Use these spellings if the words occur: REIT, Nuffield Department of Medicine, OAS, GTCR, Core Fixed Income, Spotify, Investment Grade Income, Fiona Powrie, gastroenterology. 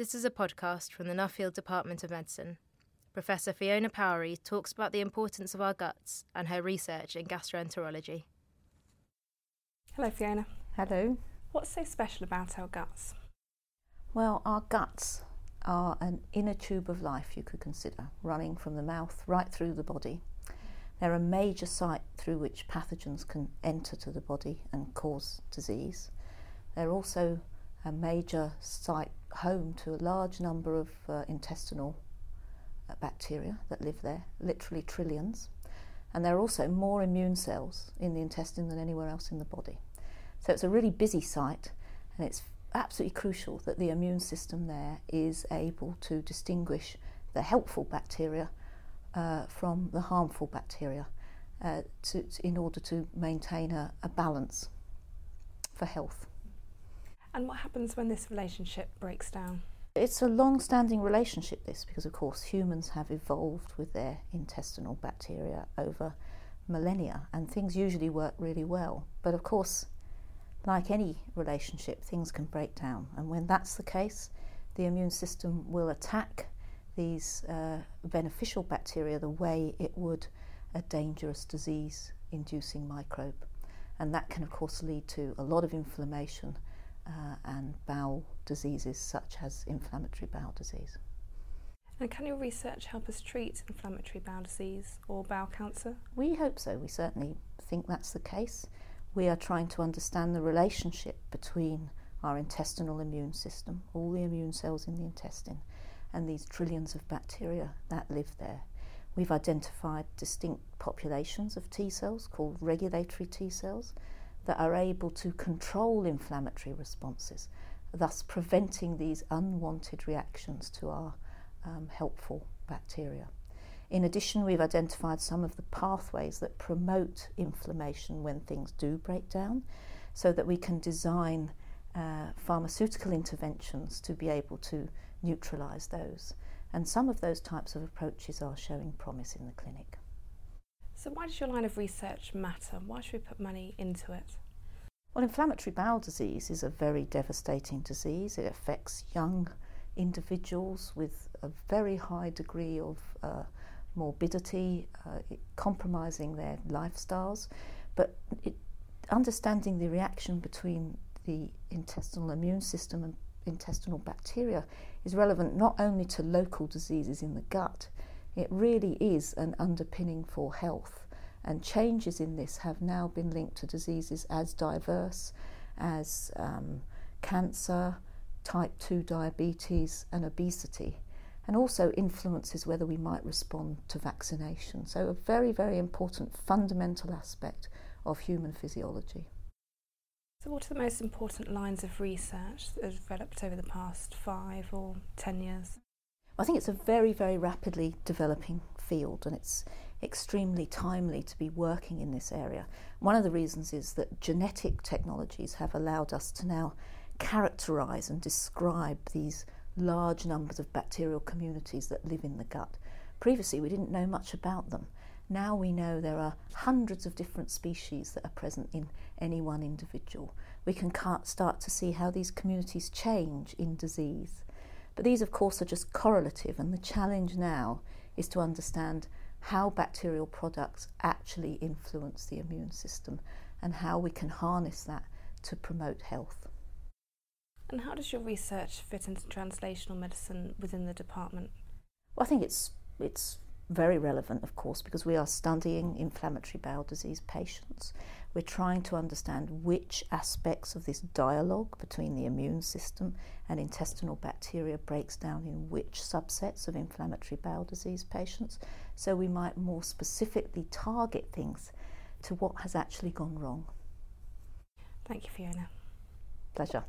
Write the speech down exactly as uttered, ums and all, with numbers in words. This is a podcast from the Nuffield Department of Medicine. Professor Fiona Powrie talks about the importance of our guts and her research in gastroenterology. Hello, Fiona. Hello. What's so special about our guts? Well, our guts are an inner tube of life, you could consider, running from the mouth right through the body. They're a major site through which pathogens can enter to the body and cause disease. They're also a major site home to a large number of uh, intestinal uh, bacteria that live there, literally trillions. And there are also more immune cells in the intestine than anywhere else in the body. So it's a really busy site, and it's absolutely crucial that the immune system there is able to distinguish the helpful bacteria Uh, from the harmful bacteria uh, to, to, in order to maintain a, a balance for health. And what happens when this relationship breaks down? It's a long-standing relationship, this, because of course humans have evolved with their intestinal bacteria over millennia, and things usually work really well. But of course, like any relationship, things can break down, and when that's the case, the immune system will attack these uh, beneficial bacteria the way it would a dangerous disease-inducing microbe. And that can, of course, lead to a lot of inflammation uh, and bowel diseases such as inflammatory bowel disease. And can your research help us treat inflammatory bowel disease or bowel cancer? We hope so. We certainly think that's the case. We are trying to understand the relationship between our intestinal immune system, all the immune cells in the intestine, and these trillions of bacteria that live there. We've identified distinct populations of T cells called regulatory T cells that are able to control inflammatory responses, thus preventing these unwanted reactions to our um, helpful bacteria. In addition, we've identified some of the pathways that promote inflammation when things do break down, so that we can design Uh, pharmaceutical interventions to be able to neutralise those. And some of those types of approaches are showing promise in the clinic. So why does your line of research matter? Why should we put money into it? Well, inflammatory bowel disease is a very devastating disease. It affects young individuals with a very high degree of uh, morbidity, uh, compromising their lifestyles. But it, understanding the reaction between the intestinal immune system and intestinal bacteria is relevant not only to local diseases in the gut, it really is an underpinning for health. And changes in this have now been linked to diseases as diverse as um, cancer, type two diabetes and obesity, and also influences whether we might respond to vaccination. So a very, very important fundamental aspect of human physiology. So what are the most important lines of research that have developed over the past five or ten years? I think it's a very, very rapidly developing field, and it's extremely timely to be working in this area. One of the reasons is that genetic technologies have allowed us to now characterise and describe these large numbers of bacterial communities that live in the gut. Previously, we didn't know much about them. Now we know there are hundreds of different species that are present in any one individual. We can start to see how these communities change in disease. But these, of course, are just correlative, and the challenge now is to understand how bacterial products actually influence the immune system and how we can harness that to promote health. And how does your research fit into translational medicine within the department? Well, I think it's it's... very relevant, of course, because we are studying inflammatory bowel disease patients. We're trying to understand which aspects of this dialogue between the immune system and intestinal bacteria breaks down in which subsets of inflammatory bowel disease patients, so we might more specifically target things to what has actually gone wrong. Thank you, Fiona. Pleasure.